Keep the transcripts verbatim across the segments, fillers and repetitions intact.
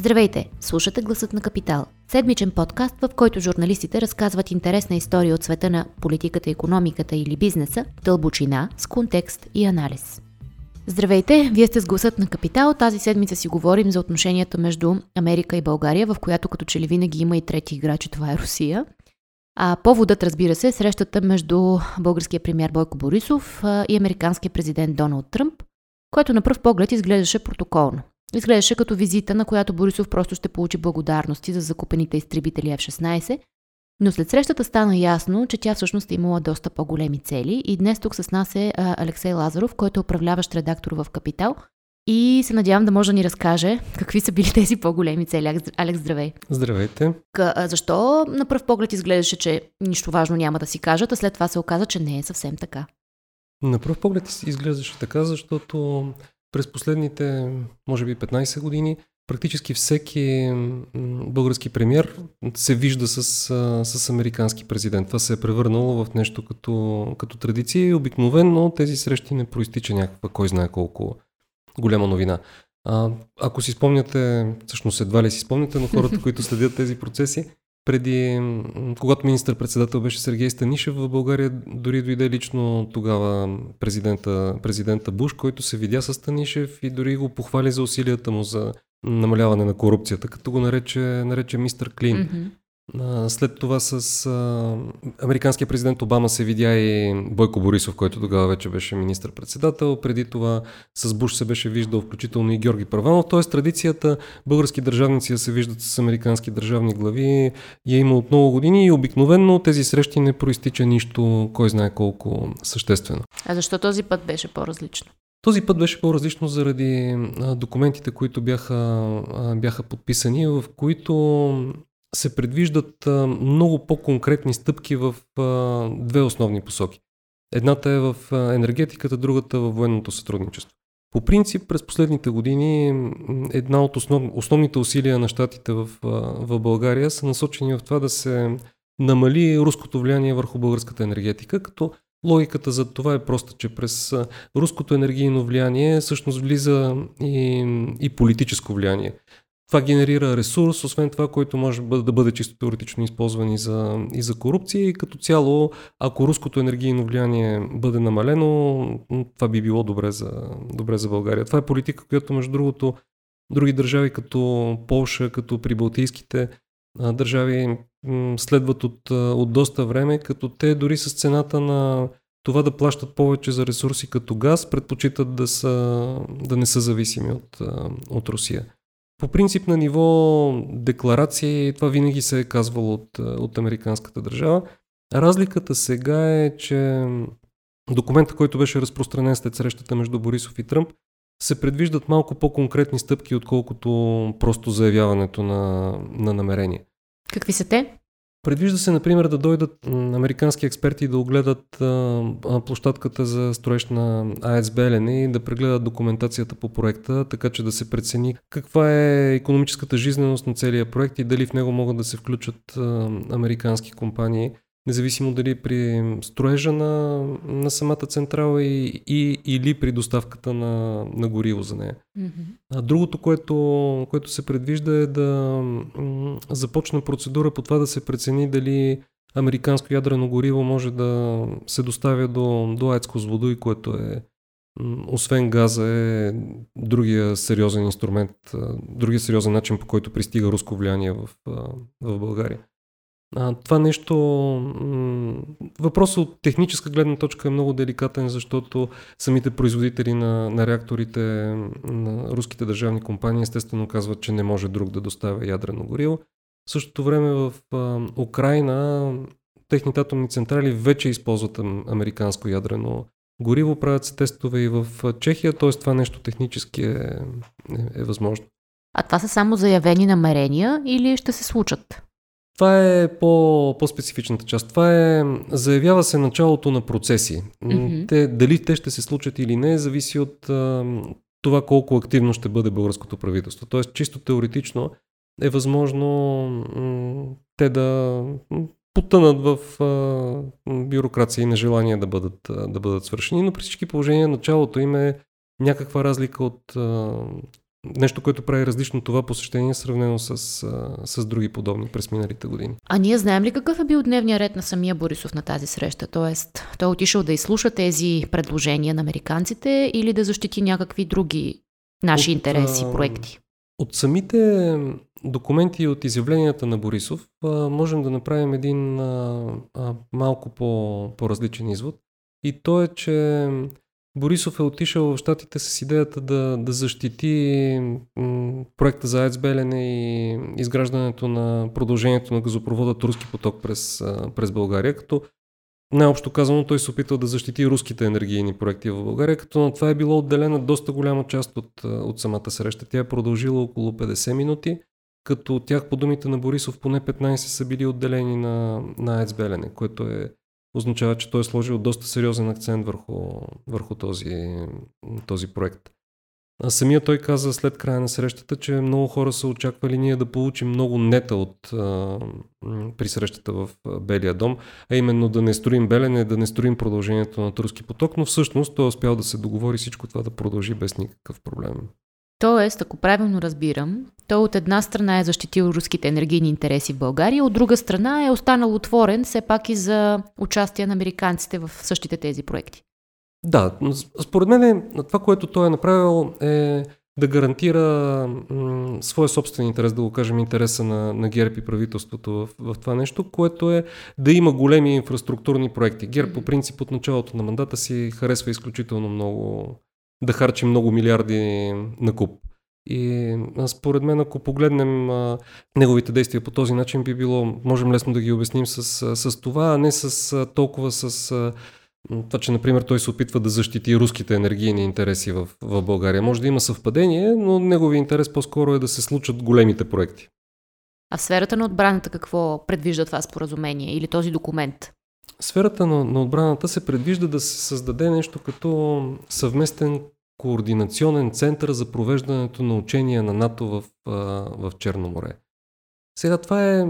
Здравейте! Слушате Гласът на Капитал. Седмичен подкаст, в който журналистите разказват интересна история от света на политиката, икономиката или бизнеса, дълбочина, с контекст и анализ. Здравейте! Вие сте с Гласът на Капитал. Тази седмица си говорим за отношенията между Америка и България, в която като че ли винаги има и трети играч, това е Русия. А поводът, разбира се, е срещата между българския премиер Бойко Борисов и американския президент Доналд Тръмп, който на пръв поглед изглеждаше протоколно. Изглеждаше като визита, на която Борисов просто ще получи благодарности за закупените изтребители Ф шестнайсет, но след срещата стана ясно, че тя всъщност е имала доста по-големи цели и днес тук с нас е Алексей Лазаров, който е управляващ редактор в Капитал и се надявам да може да ни разкаже какви са били тези по-големи цели. Алекс, здравей! Здравейте! К- защо на пръв поглед изглеждаше, че нищо важно няма да си кажат, а след това се оказа, че не е съвсем така? На пръв поглед изглеждаше така, защото през последните, може би, петнайсет години, практически всеки български премиер се вижда с, с американски президент. Това се е превърнало в нещо като, като традиция и обикновено тези срещи не проистича някаква, кой знае колко голяма новина. А, ако си спомняте, всъщност едва ли си спомняте, но хората, които следят тези процеси, преди, когато министър-председател беше Сергей Станишев в България, дори дойде лично тогава президента, президента Буш, който се видя с Станишев и дори го похвали за усилията му за намаляване на корупцията, като го нарече, нарече мистер Клин. Mm-hmm. След това с а, американския президент Обама се видя и Бойко Борисов, който тогава вече беше министър-председател. Преди това с Буш се беше виждал включително и Георги Първанов. Тоест традицията български държавници да се виждат с американски държавни глави я има от много години и обикновено тези срещи не проистича нищо, кой знае колко съществено. А защо този път беше по-различно? Този път беше по-различно заради документите, които бяха, бяха подписани, в които се предвиждат много по-конкретни стъпки в две основни посоки. Едната е в енергетиката, другата в военното сътрудничество. По принцип, през последните години една от основ... основните усилия на щатите в, в България са насочени в това да се намали руското влияние върху българската енергетика, като логиката за това е проста, че през руското енергийно влияние всъщност влиза и, и политическо влияние. Това генерира ресурс, освен това, който може да бъде чисто теоретично използван и за, и за корупция и като цяло, ако руското енергийно влияние бъде намалено, това би било добре за, добре за България. Това е политика, която между другото други държави като Полша, като прибалтийските държави следват от, от доста време, като те дори с цената на това да плащат повече за ресурси като газ, предпочитат да, са, да не са зависими от, от Русия. По принцип на ниво декларации, това винаги се е казвало от, от американската държава. Разликата сега е, че документът, който беше разпространен след срещата между Борисов и Тръмп, се предвиждат малко по-конкретни стъпки, отколкото просто заявяването на, на намерение. Какви са те? Предвижда се, например, да дойдат американски експерти да огледат а, площадката за строеж на АЕЦ Белене и да прегледат документацията по проекта, така че да се прецени каква е икономическата жизненост на целия проект и дали в него могат да се включат а, американски компании, независимо дали при строежа на, на самата централа и, и, или при доставката на, на гориво за нея. Mm-hmm. А другото, което, което се предвижда е да м- започне процедура по това да се прецени дали американско ядрено гориво може да се доставя до, до АЕЦ Козлодуй, което е м- освен газа е другия сериозен инструмент, другия сериозен начин, по който пристига руско влияние в, в България. А, това нещо, м- въпросът от техническа гледна точка е много деликатен, защото самите производители на, на реакторите, на руските държавни компании естествено казват, че не може друг да доставя ядрено гориво. В същото време в а, Украина техните атомни централи вече използват американско ядрено гориво, правят се тестове и в Чехия, т.е. това нещо технически е, е, е възможно. А това са само заявени намерения или ще се случат? Това е по, по-специфичната част. Това е, заявява се началото на процеси. Mm-hmm. Те, дали те ще се случат или не, зависи от а, това колко активно ще бъде българското правителство. Тоест, чисто теоретично е възможно м- те да потънат в а, бюрокрация и нежелание да бъдат, а, да бъдат свършени, но при всички положения началото им е някаква разлика от а, Нещо, което прави различно това посещение, сравнено с, с други подобни през миналите години. А ние знаем ли какъв е бил дневният ред на самия Борисов на тази среща? Тоест, той е отишъл да изслуша тези предложения на американците или да защити някакви други наши от, интереси, проекти? От самите документи и от изявленията на Борисов можем да направим един малко по, по-различен извод. И то е, че Борисов е отишъл в щатите с идеята да, да защити проекта за АЕЦ Белене и изграждането на продължението на газопровода Турски поток през, през България, като най-общо казано той се опитва да защити руските енергийни проекти в България, като на това е било отделена доста голяма част от, от самата среща. Тя е продължила около петдесет минути, като от тях по думите на Борисов поне петнайсет са били отделени на, на АЕЦ Белене, което е означава, че той е сложил доста сериозен акцент върху, върху този, този проект. А самия той каза след края на срещата, че много хора са очаквали ние да получим много нета от, а, при срещата в Белия дом, а именно да не строим Белене, да не строим продължението на Турски поток, но всъщност той успял да се договори всичко това да продължи без никакъв проблем. Тоест, ако правилно разбирам, той от една страна е защитил руските енергийни интереси в България, от друга страна е останал отворен все пак и за участие на американците в същите тези проекти. Да, според мен това, което той е направил е да гарантира м- своя собствен интерес, да го кажем интереса на, на ГЕРБ и правителството в, в това нещо, което е да има големи инфраструктурни проекти. ГЕРБ по принцип от началото на мандата си харесва изключително много да харчи много милиарди на куп. И според мен, ако погледнем а, неговите действия по този начин, би било, можем лесно да ги обясним с, с това, а не с толкова с а, това, че, например, той се опитва да защити руските енергийни интереси в, в България. Може да има съвпадение, но неговият интерес по-скоро е да се случат големите проекти. А в сферата на отбраната какво предвижда това споразумение или този документ? Сферата на, на отбраната се предвижда да се създаде нещо като съвместен координационен център за провеждането на учения на НАТО в, в Черно море. Сега това е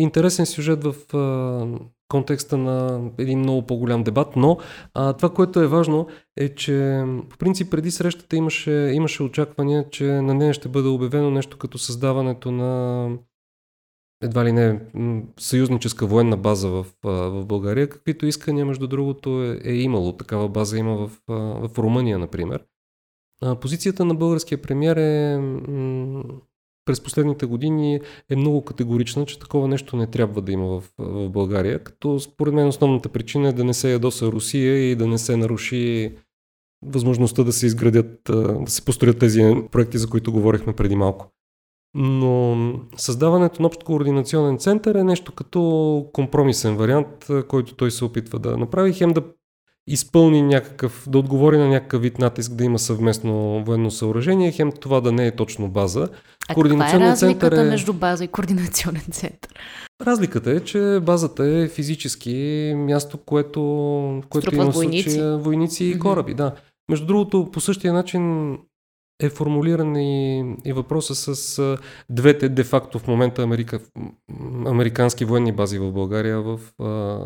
интересен сюжет в контекста на един много по-голям дебат, но а, това, което е важно е, че в принцип преди срещата имаше, имаше очакване, че на нея ще бъде обявено нещо като създаването на едва ли не съюзническа военна база в, в България, каквито искания, между другото, е, е имало. Такава база има в, в Румъния, например. Позицията на българския премиер е през последните години е много категорична, че такова нещо не трябва да има в, в България, като според мен основната причина е да не се ядоса Русия и да не се наруши възможността да се изградят, да се построят тези проекти, за които говорихме преди малко. Но създаването на общ координационен център е нещо като компромисен вариант, който той се опитва да направи. Хем да изпълни някакъв, да отговори на някакъв вид натиск, да има съвместно военно съоръжение, хем това да не е точно база. А каква е разликата е... между база и координационен център? Разликата е, че базата е физически място, което, което има войници. Случая войници и кораби. Mm-hmm. Да. Между другото, по същия начин е формулиран и, и въпроса с а, двете де-факто в момента Америка, американски военни бази в България, в а,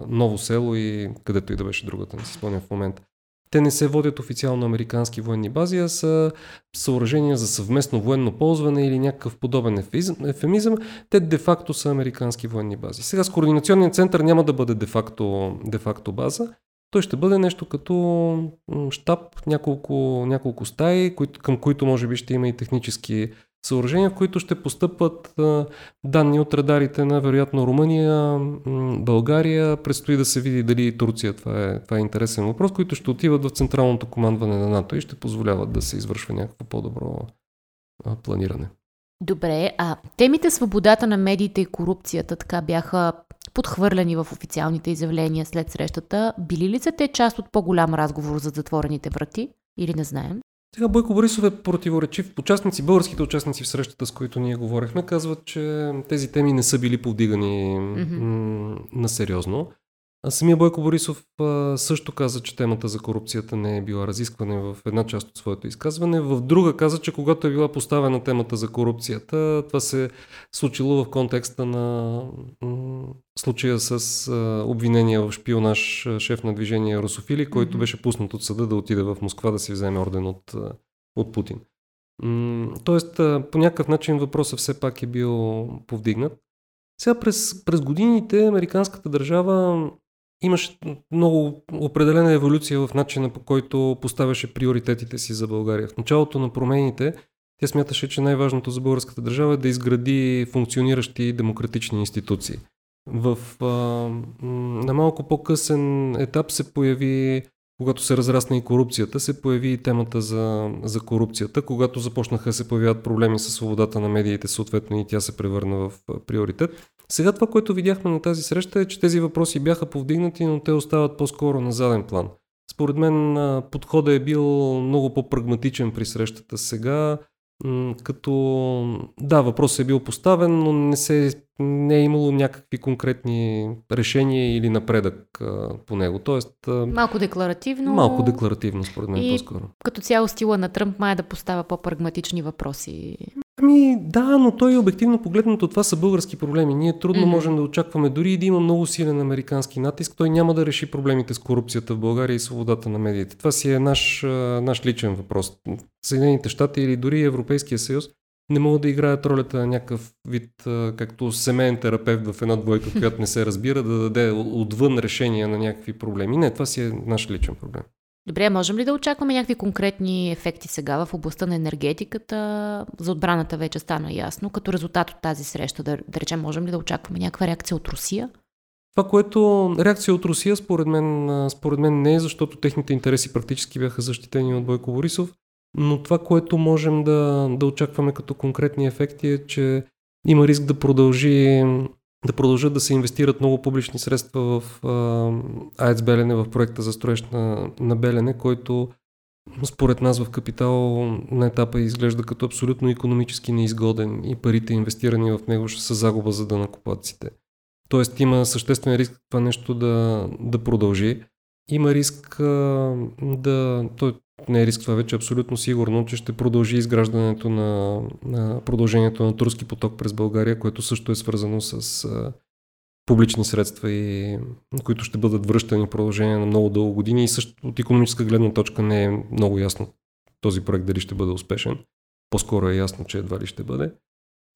Ново село и където и да беше другата, не си спомням в момента. Те не се водят официално американски военни бази, а са съоръжения за съвместно военно ползване или някакъв подобен ефемизъм. Те де-факто са американски военни бази. Сега с координационния център няма да бъде де-факто, де-факто база. Той ще бъде нещо като щаб, няколко, няколко стаи, които, към които може би ще има и технически съоръжения, в които ще постъпват а, данни от радарите на вероятно Румъния, България, предстои да се види дали и Турция, това е, това е интересен въпрос, които ще отиват в Централното командване на НАТО и ще позволяват да се извършва някакво по-добро а, планиране. Добре, а темите свободата на медиите и корупцията така бяха подхвърлени в официалните изявления след срещата. Били ли са те част от по-голям разговор за затворените врати или не знаем? Сега Бойко Борисов е противоречив. Участници, българските участници в срещата, с които ние говорихме, казват, че тези теми не са били повдигани mm-hmm. м- на сериозно. А самия Бойко Борисов а, също каза, че темата за корупцията не е била разискване в една част от своето изказване. В друга каза, че когато е била поставена темата за корупцията, това се случило в контекста на м- случая с а, обвинение в шпионаж шеф на движение Русофили, който беше пуснат от съда да отиде в Москва да си вземе орден от, от Путин. Тоест, по някакъв начин въпросът все пак е бил повдигнат. Сега през, през годините американската държава имаше много определена еволюция в начина, по който поставяше приоритетите си за България. В началото на промените тя смяташе, че най-важното за българската държава е да изгради функциониращи демократични институции. В, а, на малко по-късен етап се появи, когато се разрасна и корупцията, се появи и темата за, за корупцията. Когато започнаха да се появяват проблеми със свободата на медиите, съответно и тя се превърна в приоритет. Сега това, което видяхме на тази среща, е, че тези въпроси бяха повдигнати, но те остават по-скоро на заден план. Според мен подходът е бил много по-прагматичен при срещата сега, като да, въпросът е бил поставен, но не, се, не е имало някакви конкретни решения или напредък а, по него. Тоест, а, малко декларативно. Малко декларативно, според мен, и по-скоро. Като цяло стила на Тръмп май е да поставя по-прагматични въпроси. Ами да, но той обективно погледнато това са български проблеми. Ние трудно mm-hmm. можем да очакваме, дори и да има много силен американски натиск, той няма да реши проблемите с корупцията в България и свободата на медиите. Това си е наш, наш личен въпрос. Съединените щати или дори Европейския съюз не могат да играят ролята на някакъв вид, както семейен терапевт в една двойка, която не се разбира, да даде отвън решение на някакви проблеми. Не, това си е наш личен проблем. Добре, можем ли да очакваме някакви конкретни ефекти сега в областта на енергетиката? За отбраната вече стана ясно. Като резултат от тази среща, да, да речем, можем ли да очакваме някаква реакция от Русия? Това, което реакция от Русия, според мен, според мен не е, защото техните интереси практически бяха защитени от Бойко Борисов, но това, което можем да, да очакваме като конкретни ефекти е, че има риск да продължи... да продължат да се инвестират много публични средства в АЕЦ Белене, в проекта за строеж на, на Белене, който според нас в Капитал на етапа изглежда като абсолютно икономически неизгоден и парите, инвестирани в него, ще са загуба за данъкоплатците. Тоест има съществен риск това нещо да, да продължи. Има риск да... Той не е риск, това вече абсолютно сигурно, че ще продължи изграждането на, на продължението на Турски поток през България, което също е свързано с а, публични средства, и, които ще бъдат връщани в продължение на много дълго години, и също от икономическа гледна точка не е много ясно този проект дали ще бъде успешен. По-скоро е ясно, че едва ли ще бъде.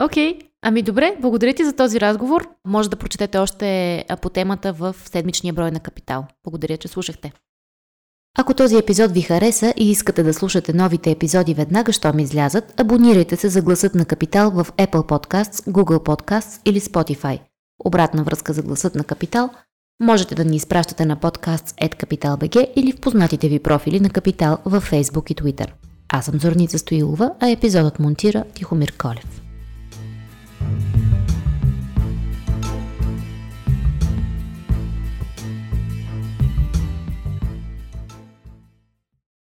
Окей, okay. Ами добре, благодаря ти за този разговор. Може да прочетете още по темата в седмичния брой на Капитал. Благодаря, че слушахте. Ако този епизод ви хареса и искате да слушате новите епизоди веднага, щом излязат, абонирайте се за Гласът на Капитал в Apple Podcasts, Google Podcasts или Spotify. Обратна връзка за Гласът на Капитал можете да ни изпращате на podcasts at capital dot b g или в познатите ви профили на Капитал във Facebook и Twitter. Аз съм Зорница Стоилова, а епизодът монтира Тихомир Колев.